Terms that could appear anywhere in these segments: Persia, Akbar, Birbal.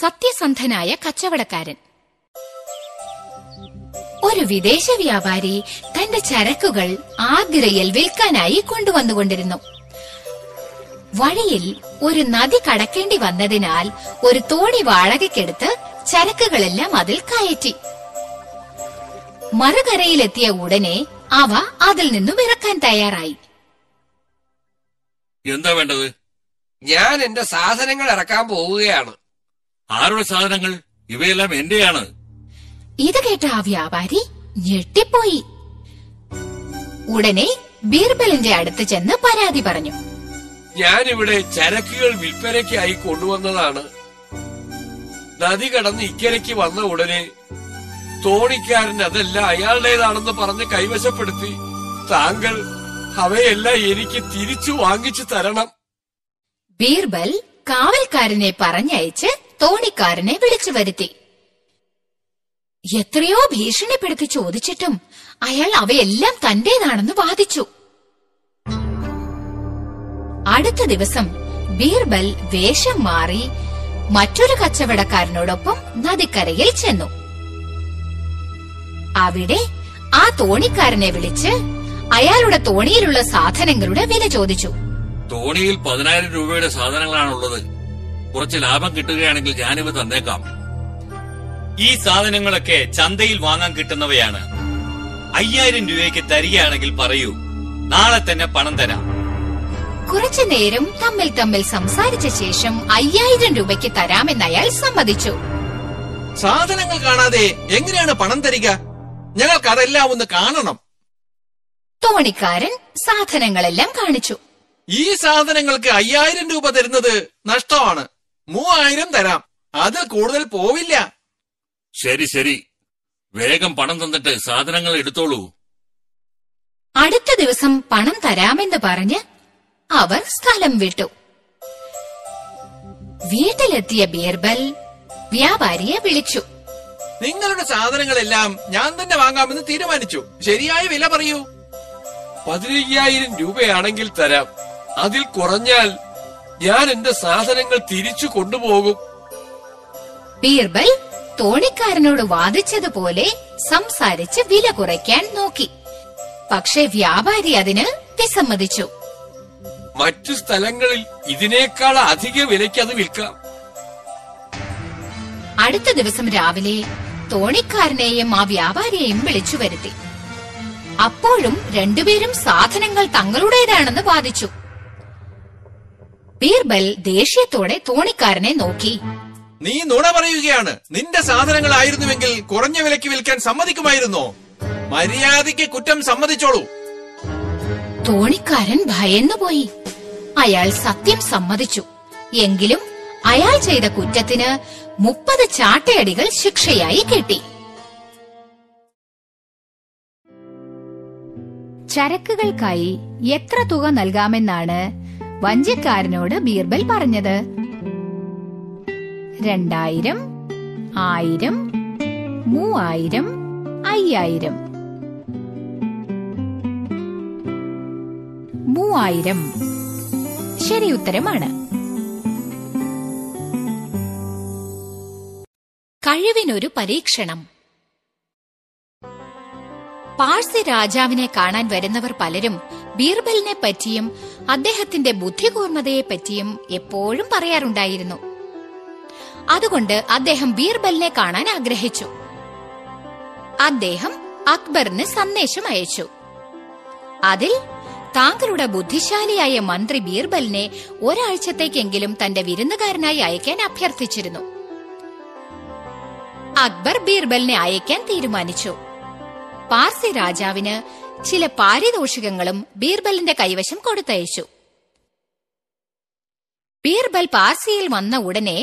സത്യസന്ധനായ കച്ചവടക്കാരൻ. ഒരു വിദേശ വ്യാപാരി തന്റെ ചരക്കുകൾ ആഗ്രയിൽ വിൽക്കാനായി കൊണ്ടുവന്നുകൊണ്ടിരുന്നു. വഴിയിൽ ഒരു നദി കടക്കേണ്ടി വന്നതിനാൽ ഒരു തോണി വാടകയ്ക്കെടുത്ത് ചരക്കുകളെല്ലാം അതിൽ കയറ്റി. മറുകരയിലെത്തിയ ഉടനെ അവ അതിൽ നിന്നും ഇറക്കാൻ തയ്യാറായി. എന്താ വേണ്ടത്? ഞാൻ എന്റെ സാധനങ്ങൾ ഇറക്കാൻ പോവുകയാണ്. ആരുടെ സാധനങ്ങൾ? ഇവയെല്ലാം എന്റെയാണ്. ഇത് കേട്ട ആ വ്യാപാരി ഞെട്ടിപ്പോയി. ഉടനെ ബീർബലിന്റെ അടുത്ത് ചെന്ന് പരാതി പറഞ്ഞു. ഞാനിവിടെ ചരക്കുകൾ വിൽപ്പനയ്ക്കായി കൊണ്ടുവന്നതാണ്. നദി കടന്ന് ഇക്കരയ്ക്ക് വന്ന ഉടനെ തോണിക്കാരൻ അതെല്ലാം അയാളുടേതാണെന്ന് പറഞ്ഞ് കൈവശപ്പെടുത്തി. താങ്കൾ അവയെല്ലാം എനിക്ക് തിരിച്ചു വാങ്ങിച്ചു തരണം. ബീർബൽ കാവൽക്കാരനെ പറഞ്ഞയച്ച് തോണിക്കാരനെ വിളിച്ചു വരുത്തി. എത്രയോ ഭീഷണിപ്പെടുത്തി ചോദിച്ചിട്ടും അയാൾ അവയെല്ലാം തന്റേതാണെന്ന് വാദിച്ചു. അടുത്ത ദിവസം ബീർബൽ വേഷം മാറി മറ്റൊരു കച്ചവടക്കാരനോടൊപ്പം നദിക്കരയിൽ ചെന്നു. അവിടെ ആ തോണിക്കാരനെ വിളിച്ച് അയാളുടെ തോണിയിലുള്ള സാധനങ്ങളുടെ വില ചോദിച്ചു. തോണിയിൽ 10,000 രൂപയുടെ സാധനങ്ങളാണുള്ളത്. കുറച്ച് ലാഭം കിട്ടുകയാണെങ്കിൽ ഞാനിവ തന്നേക്കാം. ഈ സാധനങ്ങളൊക്കെ ചന്തയിൽ വാങ്ങാൻ കിട്ടുന്നവയാണ്. 5,000 രൂപയ്ക്ക് തരികയാണെങ്കിൽ പറയൂ, നാളെ തന്നെ പണം തരാം. കുറച്ചു നേരം തമ്മിൽ തമ്മിൽ സംസാരിച്ച ശേഷം 5,000 രൂപയ്ക്ക് തരാമെന്ന് അയാൾ സമ്മതിച്ചു. സാധനങ്ങൾ കാണാതെ എങ്ങനെയാണ് പണം തരിക? ഞങ്ങൾക്ക് അതെല്ലാം ഒന്ന് കാണണം. തോണിക്കാരൻ സാധനങ്ങളെല്ലാം കാണിച്ചു. ഈ സാധനങ്ങൾക്ക് 5,000 രൂപ തരുന്നത് നഷ്ടമാണ്. 3,000 തരാം, അത് കൂടുതൽ പോവില്ല. ശരി ശരി, വേഗം പണം തന്നിട്ട് സാധനങ്ങൾ എടുത്തോളൂ. അടുത്ത ദിവസം പണം തരാമെന്ന് പറഞ്ഞ് അവർ സ്ഥലം വിട്ടു. വീട്ടിലെത്തിയ ബീർബൽ വ്യാപാരിയെ വിളിച്ചു. നിങ്ങളുടെ സാധനങ്ങളെല്ലാം ഞാൻ തന്നെ വാങ്ങാമെന്ന് തീരുമാനിച്ചു. ശരിയായ വില പറയൂ. 15,000 രൂപയാണെങ്കിൽ തരാം. അതിൽ കുറഞ്ഞാൽ ഞാൻ എന്റെ സാധനങ്ങൾ തിരിച്ചു കൊണ്ടുപോകും. ബീർബൽ തോണിക്കാരനോട് വാദിച്ചതുപോലെ സംസാരിച്ച് വില കുറയ്ക്കാൻ നോക്കി. പക്ഷെ വ്യാപാരി അതിന് വിസമ്മതിച്ചു. മറ്റു സ്ഥലങ്ങളിൽ ഇതിനേക്കാൾ അധിക വിലയ്ക്ക് അത് വിൽക്കാം. അടുത്ത ദിവസം രാവിലെ തോണിക്കാരനെയും ആ വ്യാപാരിയെയും വിളിച്ചു വരുത്തി. അപ്പോഴും രണ്ടുപേരും സാധനങ്ങൾ തങ്ങളുടേതാണെന്ന് വാദിച്ചു. ബീർബൽ ദേഷ്യത്തോടെ തോണിക്കാരനെ നോക്കി. നീ നുണ പറയുകയാണ്. നിന്റെ സാധനങ്ങളായിരുന്നുവെങ്കിൽ കുറഞ്ഞ വിലയ്ക്ക് വിൽക്കാൻ സമ്മതിക്കുമായിരുന്നോ? മര്യാദയ്ക്ക് കുറ്റം സമ്മതിച്ചോളൂ. തോണിക്കാരൻ ഭയന്നുപോയി. അയാൾ സത്യം സമ്മതിച്ചു. എങ്കിലും അയാൾ ചെയ്ത കുറ്റത്തിന് 30 ചാട്ടയടികൾ ശിക്ഷയായി കിട്ടി. ചരക്കുകൾക്കായി എത്ര തുക നൽകാമെന്നാണ് വഞ്ചിക്കാരനോട് ബീർബൽ പറഞ്ഞത്? 2,000, 1,000, 3,000, 5,000. 3,000 ശരി ഉത്തരമാണ്. കഴിവിനൊരു പരീക്ഷണം. പാഴ്സി രാജാവിനെ കാണാൻ വരുന്നവർ പലരും ബീർബലിനെ പറ്റിയും അദ്ദേഹത്തിന്റെ ബുദ്ധികൂർമ്മതയെപ്പറ്റിയും എപ്പോഴും പറയാറുണ്ടായിരുന്നു. അതുകൊണ്ട് അദ്ദേഹം ബീർബലിനെ കാണാൻ ആഗ്രഹിച്ചു. അദ്ദേഹം അക്ബറിന് സന്ദേശം അയച്ചു. അതിൽ താങ്കളുടെ ബുദ്ധിശാലിയായ മന്ത്രി ബീർബലിനെ ഒരാഴ്ചത്തേക്കെങ്കിലും തന്റെ വിരുന്നുകാരനായി അയക്കാൻ അഭ്യർത്ഥിച്ചിരുന്നു. അക്ബർ ബീർബലിനെ അയക്കാൻ തീരുമാനിച്ചു. പാർസി രാജാവിന് ചില പാരിതോഷികങ്ങളും ബീർബലിന്റെ കൈവശം കൊടുത്തയച്ചു. ബീർബൽ പാർസിയിൽ വന്ന ഉടനെ,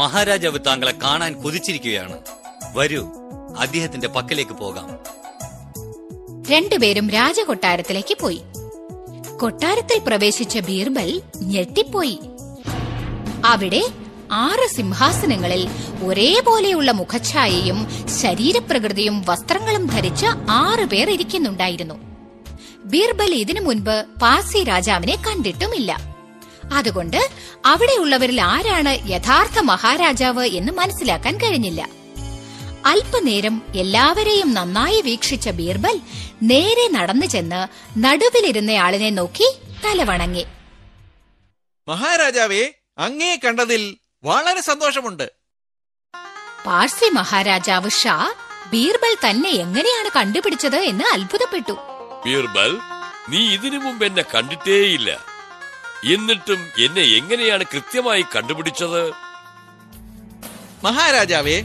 മഹാരാജാവ് താങ്കളെ കാണാൻ കൊതിച്ചിരിക്കുകയാണ്. വരൂ, അദ്ദേഹത്തിന്റെ പക്കലേക്ക് പോകാം. രണ്ടുപേരും രാജകൊട്ടാരത്തിലേക്ക് പോയി. കൊട്ടാരത്തിൽ പ്രവേശിച്ച ബീർബൽ ഞെട്ടിപ്പോയി. അവിടെ 6 സിംഹാസനങ്ങളിൽ ഒരേപോലെയുള്ള മുഖഛായയും ശരീരപ്രകൃതിയും വസ്ത്രങ്ങളും ധരിച്ച 6 പേർ ഇരിക്കുന്നുണ്ടായിരുന്നു. ബീർബൽ ഇതിനു മുൻപ് പാർസി രാജാവിനെ കണ്ടിട്ടുമില്ല. അതുകൊണ്ട് അവിടെയുള്ളവരിൽ ആരാണ് യഥാർത്ഥ മഹാരാജാവ് എന്ന് മനസ്സിലാക്കാൻ കഴിഞ്ഞില്ല. അല്പനേരം എല്ലാവരെയും നന്നായി വീക്ഷിച്ച ബീർബൽ നേരെ നടന്നു ചെന്ന് നടുവിലിരുന്നയാളിനെ നോക്കി തലവണങ്ങി. മഹാരാജാവേ, അങ്ങേ കണ്ടതിൽ വളരെ സന്തോഷമുണ്ട്. പാർസി മഹാരാജാവ് ഷാ ബീർബൽ തന്നെ എങ്ങനെയാണ് കണ്ടുപിടിച്ചത് എന്ന് അത്ഭുതപ്പെട്ടു. ബീർബൽ, നീ ഇതിനു മുമ്പ് എന്നെ കണ്ടിട്ടേയില്ല, എന്നിട്ടും എന്നെ എങ്ങനെയാണ് കൃത്യമായി കണ്ടുപിടിച്ചത്? മഹാരാജാവേ,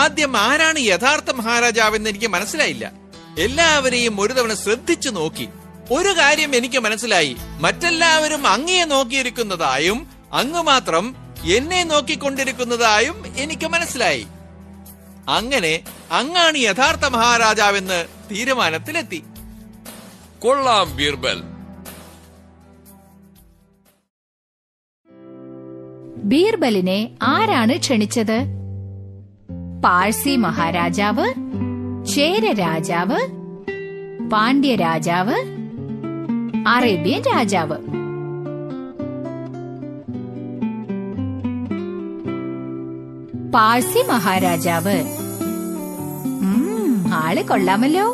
ആദ്യം ആരാണ് യഥാർത്ഥ മഹാരാജാവെന്ന് എനിക്ക് മനസ്സിലായില്ല. എല്ലാവരെയും ഒരു തവണ ശ്രദ്ധിച്ചു നോക്കി. ഒരു കാര്യം എനിക്ക് മനസ്സിലായി, മറ്റെല്ലാവരും അങ്ങയെ നോക്കിയിരിക്കുന്നതായും അങ്ങ് മാത്രം എന്നെ നോക്കിക്കൊണ്ടിരിക്കുന്നതായും എനിക്ക് മനസ്സിലായി. അങ്ങനെ അങ്ങാണ് യഥാർത്ഥ മഹാരാജാവെന്ന് തീരുമാനത്തിലെത്തി. കൊള്ളാം ബീർബൽ. ബീർബലിനെ ആരാണ് ക്ഷണിച്ചത്? പാഴ്സി മഹാരാജാവ്, ചേര രാജാവ്, പാണ്ഡ്യ രാജാവ്, അറേബ്യൻ രാജാവ്. പാഴ്സി മഹാരാജാവ്, ആള് കൊള്ളാമല്ലോ.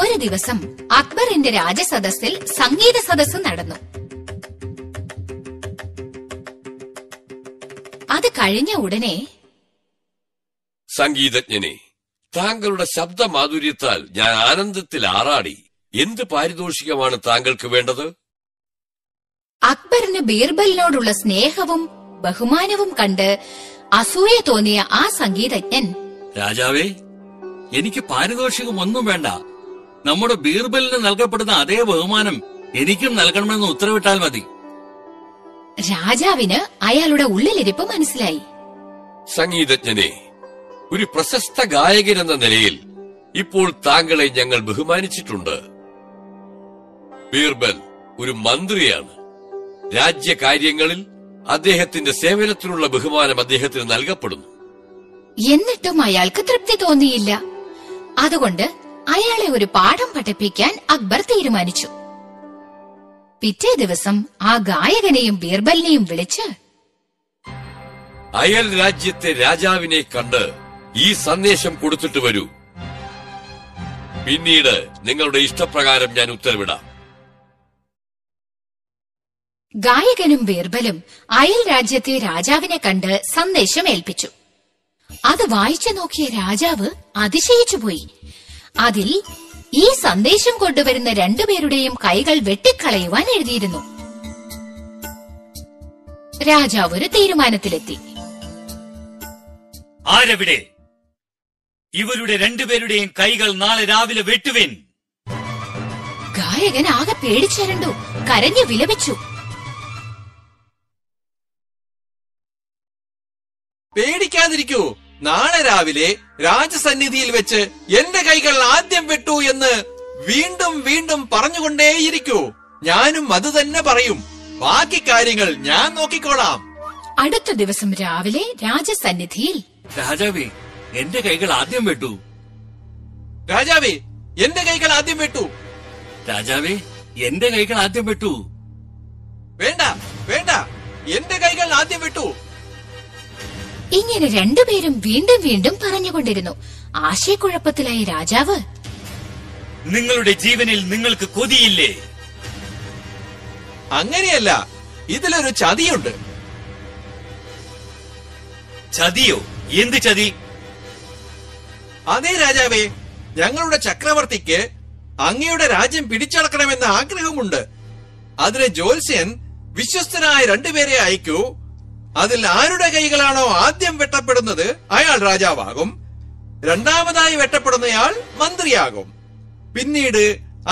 ഒരു ദിവസം അക്ബറിന്റെ രാജസദസ്സിൽ സംഗീത സദസ്സ് നടന്നു. അത് കഴിഞ്ഞ ഉടനെ, സംഗീതജ്ഞനെ, താങ്കളുടെ ശബ്ദമാധുര്യത്താൽ ഞാൻ ആനന്ദത്തിൽ ആറാടി. എന്ത് പാരിതോഷികമാണ് താങ്കൾക്ക് വേണ്ടത്? അക്ബറിന് ബീർബലിനോടുള്ള സ്നേഹവും ബഹുമാനവും കണ്ട് അസൂയ തോന്നിയ ആ സംഗീതജ്ഞൻ, രാജാവേ, എനിക്ക് പാരിതോഷികം ഒന്നും വേണ്ട, നമ്മുടെ ബീർബലിന് നൽകപ്പെടുന്ന അതേ ബഹുമാനം എനിക്കും നൽകണമെന്ന് ഉത്തരവിട്ടാൽ മതി. രാജാവിന് അയാളുടെ ഉള്ളിലിരിപ്പ് മനസ്സിലായി. സംഗീതജ്ഞനെ, ഒരു പ്രശസ്ത ഗായകനെന്ന നിലയിൽ ഇപ്പോൾ താങ്കളെ ഞങ്ങൾ ബഹുമാനിച്ചിട്ടുണ്ട്. ബീർബൽ ഒരു മന്ത്രിയാണ്. രാജ്യകാര്യങ്ങളിൽ അദ്ദേഹത്തിന്റെ സേവനത്തിനുള്ള ബഹുമാനം അദ്ദേഹത്തിന് നൽകപ്പെടുന്നു. എന്നിട്ടും അയാൾക്ക് തൃപ്തി തോന്നിയില്ല. അതുകൊണ്ട് അയാളെ ഒരു പാഠം പഠിപ്പിക്കാൻ അക്ബർ തീരുമാനിച്ചു. പിറ്റേ ദിവസം ആ ഗായകനെയും ബീർബലിനെയും വിളിച്ച്, അയൽ രാജ്യത്തെ രാജാവിനെ കണ്ട് ഈ സന്ദേശം കൊടുത്തിട്ട് വരൂ, പിന്നീട് നിങ്ങളുടെ ഇഷ്ടപ്രകാരം ഞാൻ ഉത്തരവിടാം. ഗായകനും ബീർബലും അയൽ രാജ്യത്തെ രാജാവിനെ കണ്ട് സന്ദേശം ഏൽപ്പിച്ചു. അത് വായിച്ചു നോക്കിയ രാജാവ് അതിശയിച്ചുപോയി. അതിൽ ഈ സന്ദേശം കൊണ്ടുവരുന്ന രണ്ടുപേരുടെയും കൈകൾ വെട്ടിക്കളയുവാൻ എഴുതിയിരുന്നു. രാജാവ് ഒരു തീരുമാനത്തിലെത്തി. ആരവിടെ? ഇവരുടെ രണ്ടുപേരുടെയും കൈകൾ നാളെ രാവിലെ വെട്ടുവിൻ. ഗായകൻ ആകെ പേടിച്ചരണ്ടു, കരഞ്ഞു വിലപിച്ചു. പേടിക്കാതിരിക്കൂ, നാളെ രാവിലെ രാജസന്നിധിയിൽ വെച്ച് എന്റെ കൈകൾ ആദ്യം വെട്ടൂ എന്ന് വീണ്ടും വീണ്ടും പറഞ്ഞുകൊണ്ടേയിരിക്കൂ. ഞാനും അത് തന്നെ പറയും, ബാക്കി കാര്യങ്ങൾ ഞാൻ നോക്കിക്കോളാം. അടുത്ത ദിവസം രാവിലെ രാജസന്നിധിയിൽ, രാജാവേ, എന്റെ കൈകൾ ആദ്യം വെട്ടൂ. രാജാവേ, എന്റെ കൈകൾ ആദ്യം വെട്ടൂ. രാജാവേ, എന്റെ കൈകൾ ആദ്യം വെട്ടൂ. വേണ്ട വേണ്ട, എന്റെ കൈകൾ ആദ്യം വെട്ടൂ. ഇങ്ങനെ രണ്ടുപേരും വീണ്ടും വീണ്ടും പറഞ്ഞുകൊണ്ടിരുന്നു. ആശയക്കുഴപ്പത്തിലായി രാജാവ്, നിങ്ങളുടെ ജീവനിൽ നിങ്ങൾക്ക് കൊതിയില്ലേ? അങ്ങനെയല്ല, ഇതിലൊരു ചതിയുണ്ട്. ചതിയോ? എന്ത് ചതി? അതേ രാജാവേ, ഞങ്ങളുടെ ചക്രവർത്തിക്ക് അങ്ങയുടെ രാജ്യം പിടിച്ചടക്കണമെന്ന ആഗ്രഹമുണ്ട്. അതിന് ജ്യോത്സ്യൻ വിശ്വസ്തനായ രണ്ടുപേരെ അയക്കൂ. അതിൽ ആരുടെ കൈകളാണോ ആദ്യം വെട്ടപ്പെടുന്നത് അയാൾ രാജാവാകും, രണ്ടാമതായി വെട്ടപ്പെടുന്നയാൾ മന്ത്രിയാകും, പിന്നീട്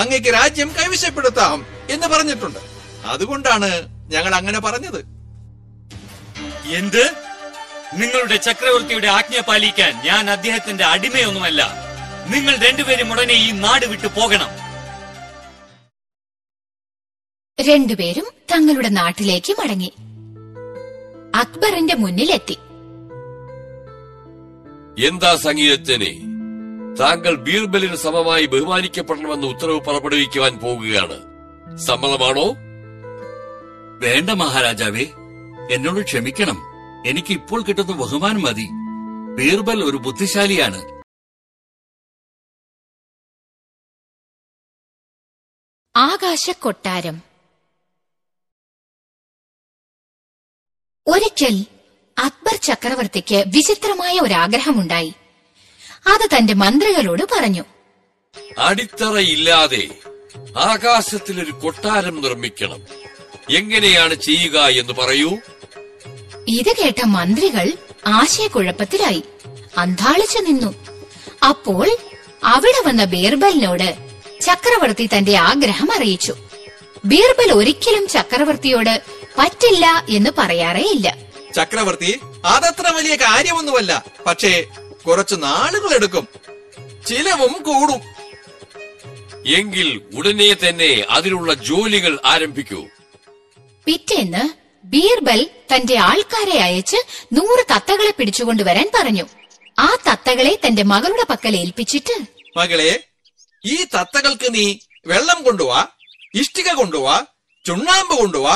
അങ്ങേക്ക് രാജ്യം കൈവശപ്പെടുത്താം എന്ന് പറഞ്ഞിട്ടുണ്ട്. അതുകൊണ്ടാണ് ഞങ്ങൾ അങ്ങനെ പറഞ്ഞത്. എന്ത്? നിങ്ങളുടെ ചക്രവർത്തിയുടെ ആജ്ഞ പാലിക്കാൻ ഞാൻ അദ്ദേഹത്തിന്റെ അടിമയൊന്നുമല്ല. നിങ്ങൾ രണ്ടുപേരും ഉടനെ ഈ നാട് വിട്ടു പോകണം. രണ്ടുപേരും തങ്ങളുടെ നാട്ടിലേക്ക് മടങ്ങി. അക്ബറിന്റെ മുന്നിലെത്തി, എന്താ സംഗീതജ്ഞനെ, താങ്കൾ ബീർബലിന് സമമായി ബഹുമാനിക്കപ്പെടണമെന്ന് ഉത്തരവ് പുറപ്പെടുവിക്കുവാൻ പോകുകയാണ്. സമ്മതമാണോ? വേണ്ട മഹാരാജാവേ, എന്നോട് ക്ഷമിക്കണം. എനിക്ക് ഇപ്പോൾ കിട്ടുന്ന ബഹുമാനം മതി. ബീർബൽ ഒരു ബുദ്ധിശാലിയാണ്. ആകാശക്കൊട്ടാരം. ഒരിക്കൽ അക്ബർ ചക്രവർത്തിക്ക് വിചിത്രമായ ഒരാഗ്രഹമുണ്ടായി. അത് തന്റെ മന്ത്രികളോട് പറഞ്ഞു. അടിത്തറയില്ലാതെ ആകാശത്തിലൊരു കൊട്ടാരം നിർമ്മിക്കണം. എങ്ങനെയാണ് ചെയ്യുക എന്ന് പറയൂ. ഇത് കേട്ട മന്ത്രികൾ ആശയക്കുഴപ്പത്തിലായി അന്ധാളിച്ചു നിന്നു. അപ്പോൾ അവിടെ വന്ന ബീർബലിനോട് ചക്രവർത്തി തന്റെ ആഗ്രഹം അറിയിച്ചു. ബീർബൽ ഒരിക്കലും ചക്രവർത്തിയോട് പറ്റില്ല എന്ന് പറയാറേയില്ല. ചക്രവർത്തി, അതത്ര വലിയ കാര്യമൊന്നുമല്ല. പക്ഷേ കുറച്ചു നാളുകൾ എടുക്കും, ചിലവും കൂടും. എങ്കിൽ ഉടനെ തന്നെ അതിനുള്ള ജോലികൾ ആരംഭിക്കൂ. പിറ്റേന്ന് ബീർബൽ തന്റെ ആൾക്കാരെ അയച്ച് 100 തത്തകളെ പിടിച്ചുകൊണ്ടുവരാൻ പറഞ്ഞു. ആ തത്തകളെ തന്റെ മകളുടെ പക്കൽ ഏൽപ്പിച്ചിട്ട്, മകളെ, ഈ തത്തകൾക്ക് നീ വെള്ളം കൊണ്ടുവാ, ഇഷ്ടിക കൊണ്ടുവാ, ചുണ്ണാമ്പ് കൊണ്ടുവാ,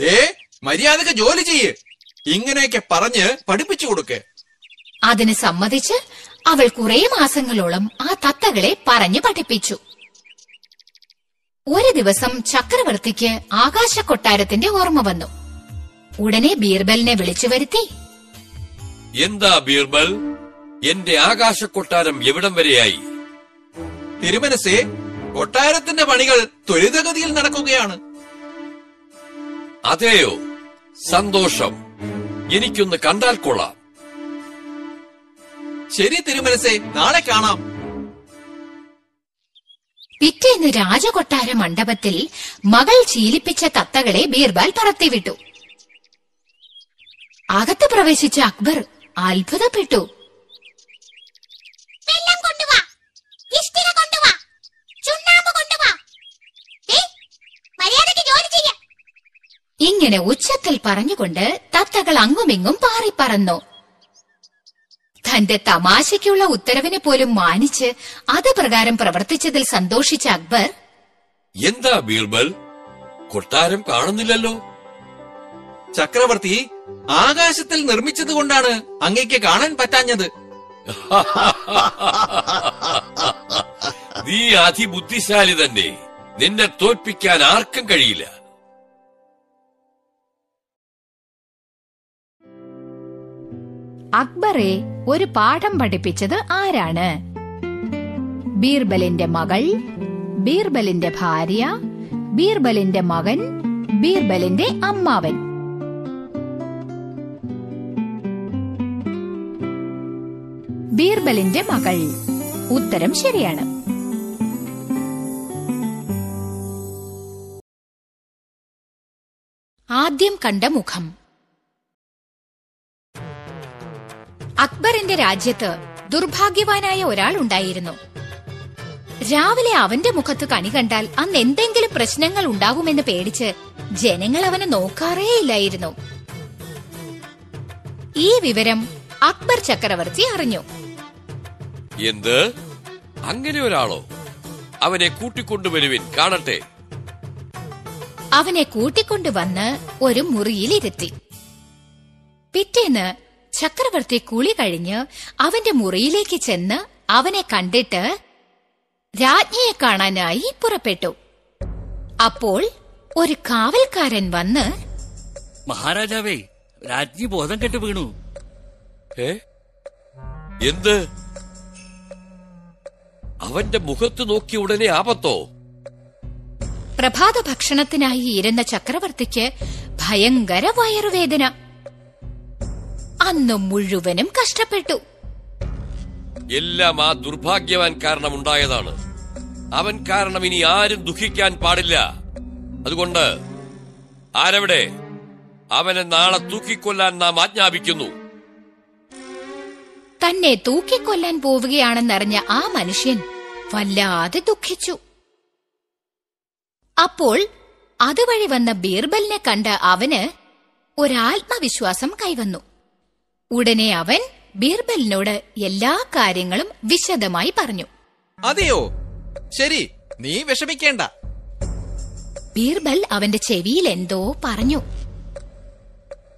ദേ മര്യാദക്ക് ജോലി ചെയ്യ്, ഇങ്ങനെയൊക്കെ പറഞ്ഞ് പഠിപ്പിച്ചു കൊടുക്ക്. അതിന് സമ്മതിച്ച് അവൾ കുറെ മാസങ്ങളോളം ആ തത്തകളെ പറഞ്ഞു പഠിപ്പിച്ചു. ഒരു ദിവസം ചക്രവർത്തിക്ക് ആകാശക്കൊട്ടാരത്തിന്റെ ഓർമ്മ വന്നു. ഉടനെ ബീർബലിനെ വിളിച്ചു വരുത്തി. എന്താ ബീർബൽ, എന്റെ ആകാശക്കൊട്ടാരം എവിടം വരെയായി? തിരുമനസേ, കൊട്ടാരത്തിന്റെ പണികൾ ത്വരിതഗതിയിൽ നടക്കുകയാണ്. അതെയോ, സന്തോഷം. എനിക്കൊന്ന് കണ്ടാൽ കൊള്ളാം. ശരി തിരുമനസേ, നാളെ കാണാം. പിറ്റേന്ന് രാജകൊട്ടാര മണ്ഡപത്തിൽ മകൾ ശീലിപ്പിച്ച തത്തകളെ ബീർബൽ പറത്തിവിട്ടു. അകത്ത് പ്രവേശിച്ച അക്ബർ അത്ഭുതപ്പെട്ടു. ഇങ്ങനെ ഉച്ചത്തിൽ പറഞ്ഞുകൊണ്ട് തത്തകൾ അങ്ങുമിങ്ങും പാറിപ്പറന്നു. തന്റെ തമാശയ്ക്കുള്ള ഉത്തരവിനെ പോലും മാനിച്ച് അത് പ്രകാരം പ്രവർത്തിച്ചതിൽ സന്തോഷിച്ച അക്ബർ, എന്താ ബീർബൽ, കൊട്ടാരം കാണുന്നില്ലല്ലോ? ചക്രവർത്തി, ആകാശത്തിൽ നിർമ്മിച്ചത് കൊണ്ടാണ് അങ്ങേക്ക് കാണാൻ പറ്റാഞ്ഞത്. നീ അതിബുദ്ധിശാലി തന്നെ, നിന്നെ തോൽപ്പിക്കാൻ ആർക്കും കഴിയില്ല. അക്ബറെ ഒരു പാഠം പഠിപ്പിച്ചത് ആരാണ്? ബീർബലിന്റെ മകൾ, ബീർബലിന്റെ ഭാര്യ, ബീർബലിന്റെ മകൻ, ബീർബലിന്റെ അമ്മാവൻ. ബീർബലിന്റെ മകൾ. ഉത്തരം ശരിയാണ്. ആദ്യം കണ്ട മുഖം. അക്ബറിന്റെ രാജ്യത്ത് ദുർഭാഗ്യവാനായ ഒരാൾ ഉണ്ടായിരുന്നു. രാവിലെ അവന്റെ മുഖത്ത് കണി കണ്ടാൽ അന്ന് എന്തെങ്കിലും പ്രശ്നങ്ങൾ ഉണ്ടാവുമെന്ന് പേടിച്ച് ജനങ്ങൾ അവനെ നോക്കാറേയില്ലായിരുന്നു. ഈ വിവരം അക്ബർ ചക്രവർത്തി അറിഞ്ഞു. എന്ത്, അങ്ങനെ ഒരാളോ? അവനെ കൂട്ടിക്കൊണ്ടുവരുവിൻ, കാണട്ടെ. അവനെ കൂട്ടിക്കൊണ്ടുവന്ന് ഒരു മുറിയിലിരുത്തി. പിറ്റേന്ന് ചക്രവർത്തി കുളി കഴിഞ്ഞ് അവന്റെ മുറിയിലേക്ക് ചെന്ന് അവനെ കണ്ടിട്ട് രാജ്ഞിയെ കാണാനായി പുറപ്പെട്ടു. അപ്പോൾ ഒരു കാവൽക്കാരൻ വന്ന്, മഹാരാജാവേ, രാജ്ഞി ബോധം കെട്ട് വീണു. എന്ത്, അവന്റെ മുഖത്ത് നോക്കി ഉടനെ ആപത്തോ? പ്രഭാത ഭക്ഷണത്തിനായി ഇരുന്ന ചക്രവർത്തിക്ക് ഭയങ്കര വയറുവേദന. അന്ന് മുഴുവനും കഷ്ടപ്പെട്ടു. എല്ലാം ആ ദുർഭാഗ്യവാൻ കാരണമുണ്ടായതാണ്. അവൻ കാരണം ഇനി ആരും ദുഃഖിക്കാൻ പാടില്ല. അതുകൊണ്ട് ആരവിടെ, അവനെ നാളെ തൂക്കിക്കൊല്ലാൻ നാം ആജ്ഞാപിക്കുന്നു. തന്നെ തൂക്കിക്കൊല്ലാൻ പോവുകയാണെന്നറിഞ്ഞ ആ മനുഷ്യൻ വല്ലാതെ ദുഃഖിച്ചു. അപ്പോൾ അതുവഴി വന്ന ബീർബലിനെ കണ്ട അവന് ഒരാത്മവിശ്വാസം കൈവന്നു. ഉടനെ അവൻ ബീർബലിനോട് എല്ലാ കാര്യങ്ങളും വിശദമായി പറഞ്ഞു. അതെയോ, ശരി, നീ വിഷമിക്കേണ്ട. ബീർബൽ അവന്റെ ചെവിയിൽ എന്തോ പറഞ്ഞു.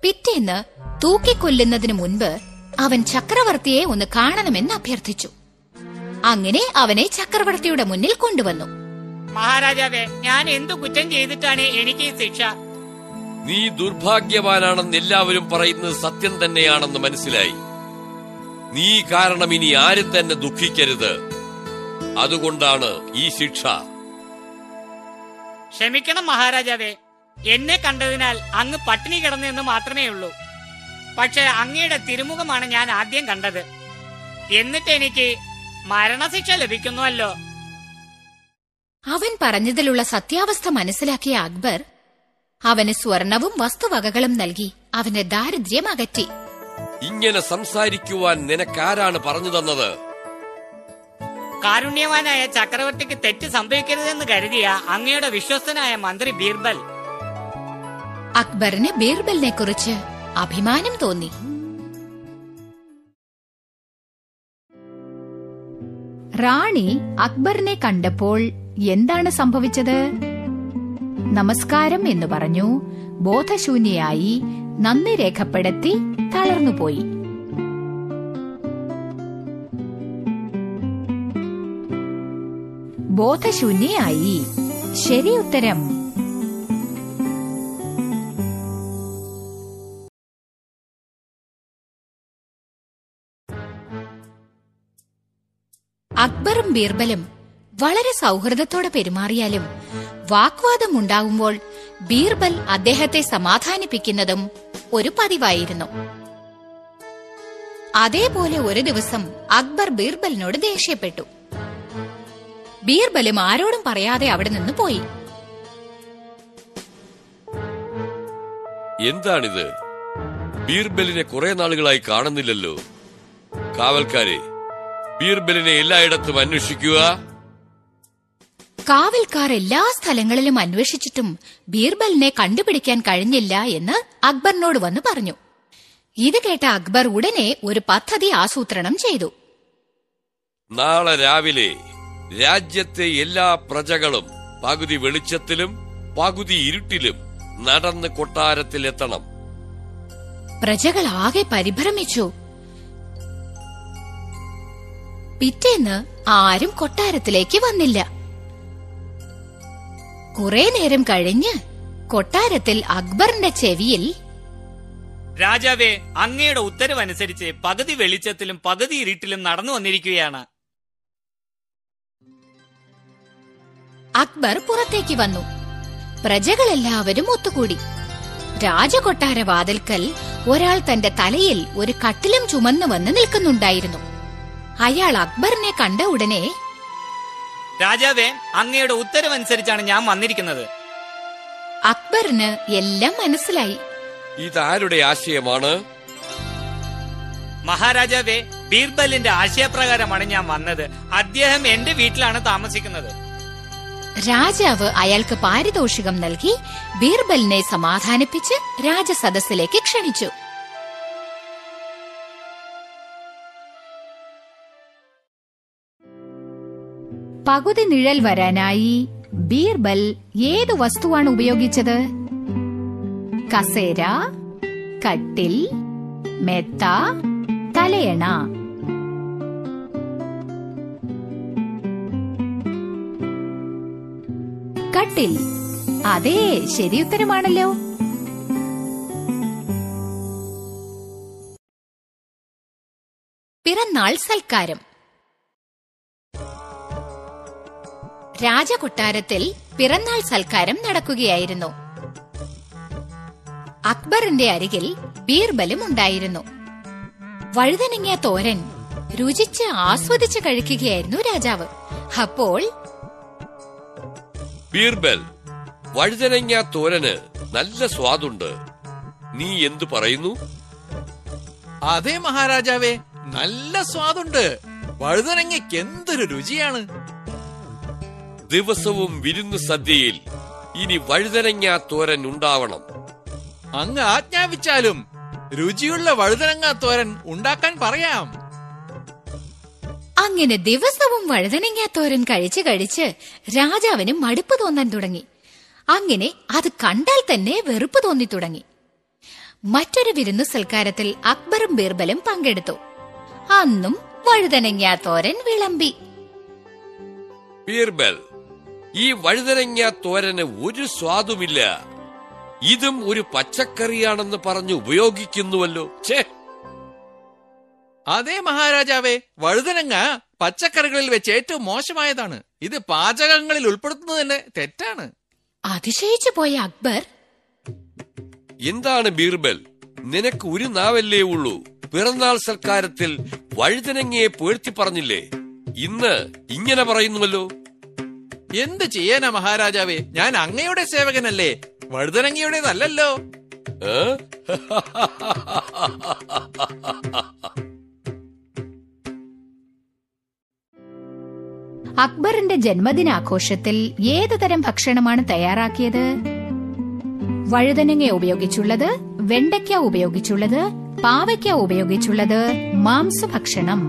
പിറ്റേന്ന് തൂക്കിക്കൊല്ലുന്നതിനു മുൻപ് അവൻ ചക്രവർത്തിയെ ഒന്ന് കാണണമെന്ന് അഭ്യർത്ഥിച്ചു. അങ്ങനെ അവനെ ചക്രവർത്തിയുടെ മുന്നിൽ കൊണ്ടുവന്നു. മഹാരാജാവേ, ഞാൻ എന്തു കുറ്റം ചെയ്തിട്ടാണ് എനിക്ക് ശിക്ഷ? നീ ദുർഭാഗ്യവാനാണെന്ന് എല്ലാവരും പറയുന്നത് സത്യം തന്നെയാണെന്ന് മനസ്സിലായി. നീ കാരണം ഇനി ആരും തന്നെ ദുഃഖിക്കരുത്. അതുകൊണ്ടാണ് ഈ ശിക്ഷ. ക്ഷമിക്കണം മഹാരാജാവേ, എന്നെ കണ്ടതിനാൽ അങ്ങ് പട്ടിണി കിടന്നെന്ന് മാത്രമേ ഉള്ളൂ. പക്ഷെ അങ്ങയുടെ തിരുമുഖമാണ് ഞാൻ ആദ്യം കണ്ടത്. എന്നിട്ട് എനിക്ക് മരണശിക്ഷ ലഭിക്കുന്നുവല്ലോ. അവൻ പറഞ്ഞതിലുള്ള സത്യാവസ്ഥ മനസ്സിലാക്കിയ അക്ബർ അവന് സ്വർണവും വസ്തുവകകളും നൽകി അവന്റെ ദാരിദ്ര്യം അകറ്റി. ഇങ്ങനെ സംസാരിക്കുവാൻ നിനക്കാരാണ് പറഞ്ഞു തന്നത്? കാരുണ്യവാനായ ചക്രവർത്തിക്ക് തെറ്റ് സംഭവിക്കരുതെന്ന് കരുതിയ അങ്ങയുടെ വിശ്വസ്തനായ മന്ത്രി ബീർബൽ. അക്ബറിന് ബീർബലിനെ കുറിച്ച് അഭിമാനം തോന്നി. റാണി അക്ബറിനെ കണ്ടപ്പോൾ എന്താണ് സംഭവിച്ചത്? നമസ്കാരം എന്ന് പറഞ്ഞു, ബോധശൂന്യയായി നന്ദി രേഖപ്പെടുത്തി തളർന്നുപോയി. ബോധശൂന്യയായി. ശരി ഉത്തരം. അക്ബറും ബീർബലും വളരെ സൗഹൃദത്തോടെ പെരുമാറിയാലും വാഗ്വാദം ഉണ്ടാകുമ്പോൾ ബീർബൽ അദ്ദേഹത്തെ സമാധാനിപ്പിക്കുന്നതും ഒരു പതിവായിരുന്നു. അതേപോലെ ഒരു ദിവസം അക്ബർ ബീർബലിനോട് ദേഷ്യപ്പെട്ടു. ബീർബലും ആരോടും പറയാതെ അവിടെ നിന്ന് പോയി. എന്താണിത്? ബീർബലിനെ കുറെ നാളുകളായി കാണുന്നില്ലല്ലോ. കാവൽക്കാരെ, ബീർബലിനെ എല്ലായിടത്തും അന്വേഷിക്കുക. കാവൽക്കാർ എല്ലാ സ്ഥലങ്ങളിലും അന്വേഷിച്ചിട്ടും ബീർബലിനെ കണ്ടുപിടിക്കാൻ കഴിഞ്ഞില്ല എന്ന് അക്ബറിനോട് വന്ന് പറഞ്ഞു. ഇത് കേട്ട അക്ബർ ഉടനെ ഒരു പദ്ധതി ആസൂത്രണം ചെയ്തു. നാളെ രാവിലെ രാജ്യത്തെ എല്ലാ പ്രജകളും പകുതി വെളിച്ചത്തിലും പകുതി ഇരുട്ടിലും നടന്ന് കൊട്ടാരത്തിലെത്തണം. പ്രജകൾ ആകെ പരിഭ്രമിച്ചു. പിറ്റേന്ന് ആരും കൊട്ടാരത്തിലേക്ക് വന്നില്ല. കുറെ നേരം കഴിഞ്ഞ് കൊട്ടാരത്തിൽ അക്ബറിന്റെ ചെവിയിൽ, രാജാവേ, അങ്ങയുടെ ഉത്തരവനുസരിച്ച് പകുതി വെളിച്ചത്തിലും പകുതി ഇരുട്ടിലും നടന്നു വന്നിരിക്കുകയാണ്. അക്ബർ പുറത്തേക്ക് വന്നു. പ്രജകളെല്ലാവരും ഒത്തുകൂടി. രാജകൊട്ടാരവാതിൽക്കൽ ഒരാൾ തന്റെ തലയിൽ ഒരു കട്ടിലും ചുമന്നു വന്ന് നിൽക്കുന്നുണ്ടായിരുന്നു. അയാൾ അക്ബറിനെ കണ്ട ഉടനെ, രാജാവേ, അങ്ങയുടെ ഉത്തരവനുസരിച്ചാണ് ഞാൻ വന്നിരിക്കുന്നത്. അക്ബറിന് എല്ലാം മനസ്സിലായി. ഇതാരുടെ ആശയമാണ്? മഹാരാജാവേ, ബീർബലിന്റെ ആശയപ്രകാരമാണ് ഞാൻ വന്നത്. അദ്ദേഹം എന്റെ വീട്ടിലാണ് താമസിക്കുന്നത്. രാജാവ് അയാൾക്ക് പാരിതോഷികം നൽകി ബീർബലിനെ സമാധാനിപ്പിച്ച് രാജസദസ്സിലേക്ക് ക്ഷണിച്ചു. പകുതി നിഴൽ വരാനായി ബീർബൽ ഏതു വസ്തുവാണ് ഉപയോഗിച്ചത്? കസേര, കട്ടിൽ, മെത്ത, തലയണ. കട്ടിൽ. അതേ, ശരി ഉത്തരമാണല്ലോ. പിറന്നാൾ സൽക്കാരം. രാജകൊട്ടാരത്തിൽ പിറന്നാൾ സൽക്കാരം നടക്കുകയായിരുന്നു. അക്ബറിന്റെ അരികിൽ ബീർബലും ഉണ്ടായിരുന്നു. വഴുതനങ്ങിയ തോരൻ രുചിച്ച് ആസ്വദിച്ച് കഴിക്കുകയായിരുന്നു രാജാവ്. അപ്പോൾ ബീർബൽ, വഴുതനങ്ങ തോരന് നല്ല സ്വാദുണ്ട്, നീ എന്തു പറയുന്നു? അതെ മഹാരാജാവേ, നല്ല സ്വാദുണ്ട്. വഴുതനങ്ങയ്ക്ക് എന്തൊരു രുചിയാണ്. ദിവസവും വിരുന്നു സദ്യയിൽ ഇനി വഴുതനങ്ങ തോരൻ ഉണ്ടാവണം. അങ്ങ് ആജ്ഞാപിച്ചാലും രുചിയുള്ള വഴുതനങ്ങ തോരൻ ഉണ്ടാക്കാൻ പറയാം. അങ്ങനെ ദിവസവും വഴുതനങ്ങ തോരൻ കഴിച്ച് കഴിച്ച് രാജാവിന് മടുപ്പ് തോന്നാൻ തുടങ്ങി. അങ്ങനെ അത് കണ്ടാൽ തന്നെ വെറുപ്പ് തോന്നി തുടങ്ങി. മറ്റൊരു വിരുന്നു സൽക്കാരത്തിൽ അക്ബറും ബീർബലും പങ്കെടുത്തു. അന്നും വഴുതനങ്ങ തോരൻ വിളമ്പി. ബീർബൽ, ഈ വഴുതനങ്ങ തോരന് ഒരു സ്വാദുമില്ല, ഇതും ഒരു പച്ചക്കറിയാണെന്ന് പറഞ്ഞു ഉപയോഗിക്കുന്നുവല്ലോ. അതേ മഹാരാജാവേ, വഴുതനങ്ങ പച്ചക്കറികളിൽ വെച്ച് ഏറ്റവും മോശമായതാണ്. ഇത് പാചകങ്ങളിൽ ഉൾപ്പെടുത്തുന്നത് തന്നെ തെറ്റാണ്. അതിശയിച്ചു പോയ അക്ബർ, എന്താണ് ബീർബൽ, നിനക്ക് ഒരു നാവല്ലേ ഉള്ളൂ? പിറന്നാൾ സൽക്കാരത്തിൽ വഴുതനങ്ങയെ പേഴ്ത്തി പറഞ്ഞില്ലേ? ഇന്ന് ഇങ്ങനെ പറയുന്നുവല്ലോ. എന്ത് ചെയ്യാനാ മഹാരാജാവേ, ഞാൻ അങ്ങയുടെ സേവകനല്ലേ, വഴുതനങ്ങയുടേതല്ലോ. അക്ബറിന്റെ ജന്മദിനാഘോഷത്തിൽ ഏതുതരം ഭക്ഷണമാണ് തയ്യാറാക്കിയത്? വഴുതനങ്ങ ഉപയോഗിച്ചുള്ളത്, വെണ്ടയ്ക്ക ഉപയോഗിച്ചുള്ളത്, പാവയ്ക്ക ഉപയോഗിച്ചുള്ളത്, മാംസഭക്ഷണം.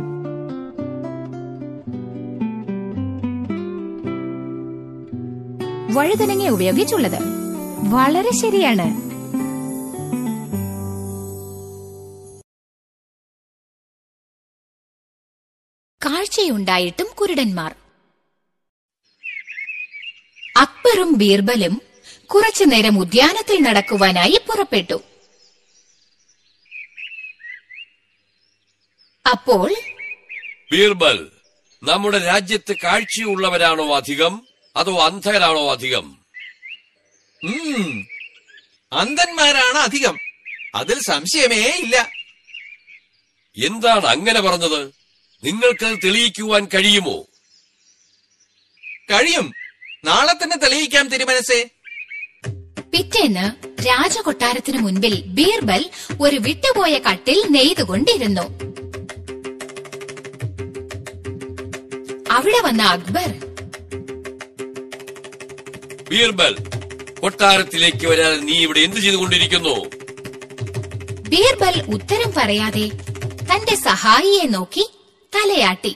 വഴുതനങ്ങ ഉപയോഗിച്ചുള്ളത് വളരെ ശരിയാണ്. കാഴ്ചയുണ്ടായിട്ടും കുരുടന്മാർ. അക്ബറും ബീർബലും കുറച്ചുനേരം ഉദ്യാനത്തിൽ നടക്കുവാനായി പുറപ്പെട്ടു. അപ്പോൾ ബീർബൽ, നമ്മുടെ രാജ്യത്ത് കാഴ്ചയുള്ളവരാണോ അധികം, അതോ അന്ധരാണോ അധികം? അന്ധന്മാരാണ് അധികം, അതിൽ സംശയമേ ഇല്ല. എന്താണ് അങ്ങനെ പറഞ്ഞത്? നിങ്ങൾക്കത് തെളിയിക്കുവാൻ കഴിയുമോ? കഴിയും, നാളെ തന്നെ തെളിയിക്കാം തിരുമനസേ. പിറ്റേന്ന് രാജകൊട്ടാരത്തിനു മുൻപിൽ ബീർബൽ ഒരു വിട്ടുപോയ കട്ടിൽ നെയ്തുകൊണ്ടിരുന്നു. അവിടെ വന്ന അക്ബർ, ബീർബൽ, കൊട്ടാരത്തിലേക്ക് വരാതെ നീ ഇവിടെ എന്ത് ചെയ്തുകൊണ്ടിരിക്കുന്നു? ബീർബൽ ഉത്തരം പറയാതെ തന്റെ സഹായിയെ നോക്കി തലയാട്ടി.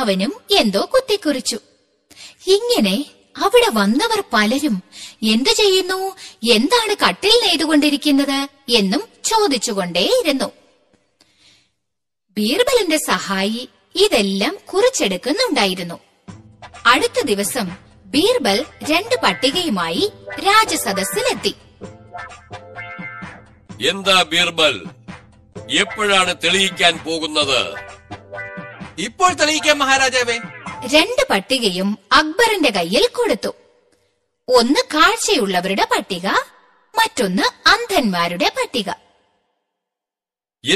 അവനും എന്തോ കുത്തിക്കുറിച്ചു. ഇങ്ങനെ അവിടെ വന്നവർ പലരും എന്തു ചെയ്യുന്നു, എന്താണ് കട്ടിൽ നെയ്തുകൊണ്ടിരിക്കുന്നത് എന്നും ചോദിച്ചുകൊണ്ടേയിരുന്നു. ബീർബലിന്റെ സഹായി ഇതെല്ലാം കുറിച്ചെടുക്കുന്നുണ്ടായിരുന്നു. അടുത്ത ദിവസം ബീർബൽ 2 പട്ടികയുമായി രാജസദസ്സിലെത്തി. എന്താ ബീർബൽ, എപ്പോഴാണ് തെളിയിക്കാൻ പോകുന്നത്? ഇപ്പോൾ തെളിയിക്കാം മഹാരാജാവേ. 2 പട്ടികയും അക്ബറിന്റെ കയ്യിൽ കൊടുത്തു. ഒന്ന് കാഴ്ചയുള്ളവരുടെ പട്ടിക, മറ്റൊന്ന് അന്ധന്മാരുടെ പട്ടിക.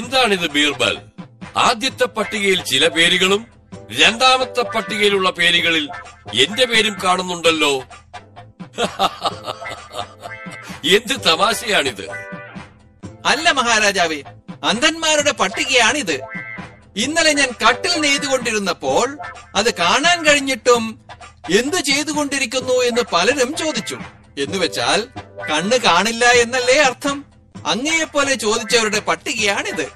എന്താണിത് ബീർബൽ? ആദ്യത്തെ പട്ടികയിൽ ചില പേരുകളും രണ്ടാമത്തെ പട്ടികയിലുള്ള പേരുകളിൽ എന്റെ പേരും കാണുന്നുണ്ടല്ലോ. എന്ത് തമാശയാണിത്! അല്ല മഹാരാജാവേ, അന്ധന്മാരുടെ പട്ടികയാണിത്. ഇന്നലെ ഞാൻ കട്ടിൽ നെയ്തുകൊണ്ടിരുന്നപ്പോൾ അത് കാണാൻ കഴിഞ്ഞിട്ടും എന്തു ചെയ്തുകൊണ്ടിരിക്കുന്നു എന്ന് പലരും ചോദിച്ചു. എന്നുവെച്ചാൽ കണ്ണ് കാണില്ല എന്നല്ലേ അർത്ഥം. അങ്ങേയെപ്പോലെ ചോദിച്ചവരുടെ പട്ടികയാണിത്.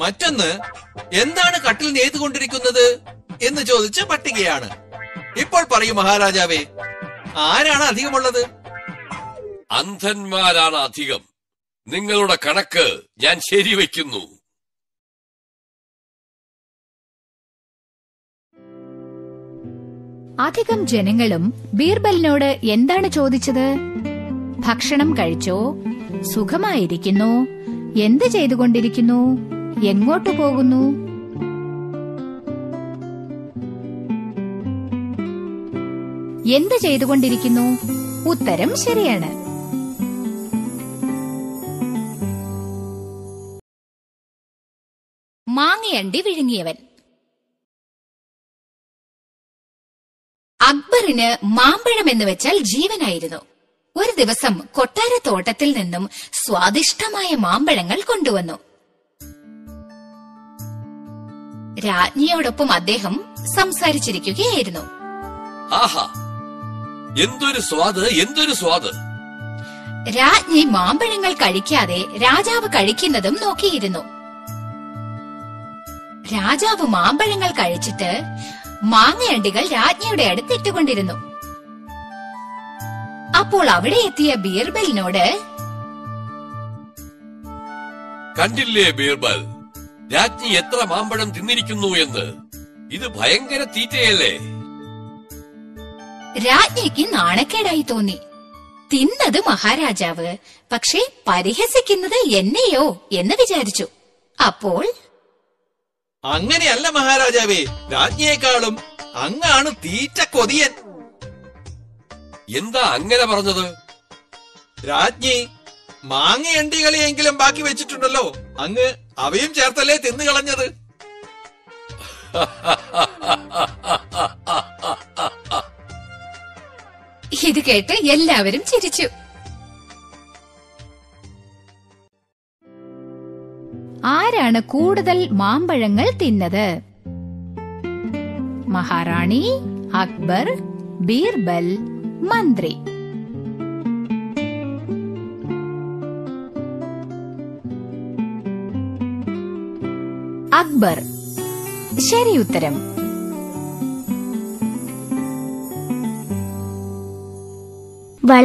മറ്റൊന്ന്, എന്താണ് കട്ടിൽ നെയ്തുകൊണ്ടിരിക്കുന്നത് എന്ന് ചോദിച്ച പട്ടികയാണ്. ഇപ്പോൾ പറയൂ മഹാരാജാവേ, ആരാണ് അധികമുള്ളത്? അന്ധന്മാരാണ് അധികം. നിങ്ങളുടെ കണക്ക് ഞാൻ ശരിവയ്ക്കുന്നു. അധികം ജനങ്ങളും ബീർബലിനോട് എന്താണ് ചോദിച്ചത്? ഭക്ഷണം കഴിച്ചോ? സുഖമായിരിക്കുന്നു? എന്ത് ചെയ്തുകൊണ്ടിരിക്കുന്നു? എങ്ങോട്ടു പോകുന്നു? എന്ത് ചെയ്തുകൊണ്ടിരിക്കുന്നു? ഉത്തരം ശരിയാണ്. മാങ്ങയണ്ടി വിഴുങ്ങിയവൻ. അക്ബറിന് മാമ്പഴം എന്ന് വെച്ചാൽ ജീവനായിരുന്നു. ഒരു ദിവസം കൊട്ടാരത്തോട്ടത്തിൽ നിന്നും സ്വാദിഷ്ടമായ മാമ്പഴങ്ങൾ കൊണ്ടുവന്നു. രാജ്ഞിയോടൊപ്പം അദ്ദേഹം സംസാരിച്ചിരിക്കുകയായിരുന്നു. ആഹാ, എന്തൊരു സ്വാദ്, എന്തൊരു സ്വാദ്! രാജ്ഞി മാമ്പഴങ്ങൾ കഴിക്കാതെ രാജാവ് കഴിക്കുന്നതും നോക്കിയിരുന്നു. രാജാവ് മാമ്പഴങ്ങൾ കഴിച്ചിട്ട് മാങ്ങയണ്ടികൾ രാജ്ഞിയുടെ അടുത്തിട്ടുകൊണ്ടിരുന്നു. അപ്പോൾ അവിടെ എത്തിയ ബീർബലിനോട്, കണ്ടില്ലേ ബീർബൽ, രാജ്ഞി എത്ര മാമ്പഴം തിന്നിരിക്കുന്നു എന്ന്? ഇത് ഭയങ്കര തീറ്റയല്ലേ? രാജ്ഞിക്ക് നാണക്കേടായി തോന്നി. തിന്നത് മഹാരാജാവ്, പക്ഷെ പരിഹസിക്കുന്നത് എന്നെയോ എന്ന് വിചാരിച്ചു. അപ്പോൾ, അങ്ങനെയല്ല മഹാരാജാവേ, രാജ്ഞിയെക്കാളും അങ്ങാണ് തീറ്റ കൊതിയൻ. എന്താ അങ്ങനെ പറഞ്ഞത്? രാജ്ഞി മാങ്ങയണ്ടികളെയെങ്കിലും ബാക്കി വെച്ചിട്ടുണ്ടല്ലോ, അങ്ങ് അവയും ചേർത്തല്ലേ തിന്നു കളഞ്ഞത്. ഇത് കേട്ട് എല്ലാവരും ചിരിച്ചു. ആരാണ് കൂടുതൽ മാമ്പഴങ്ങൾ തിന്നത്? മഹാറാണി, അക്ബർ, ബീർബൽ, മന്ത്രി. അക്ബർ. ശരി ഉത്തരം.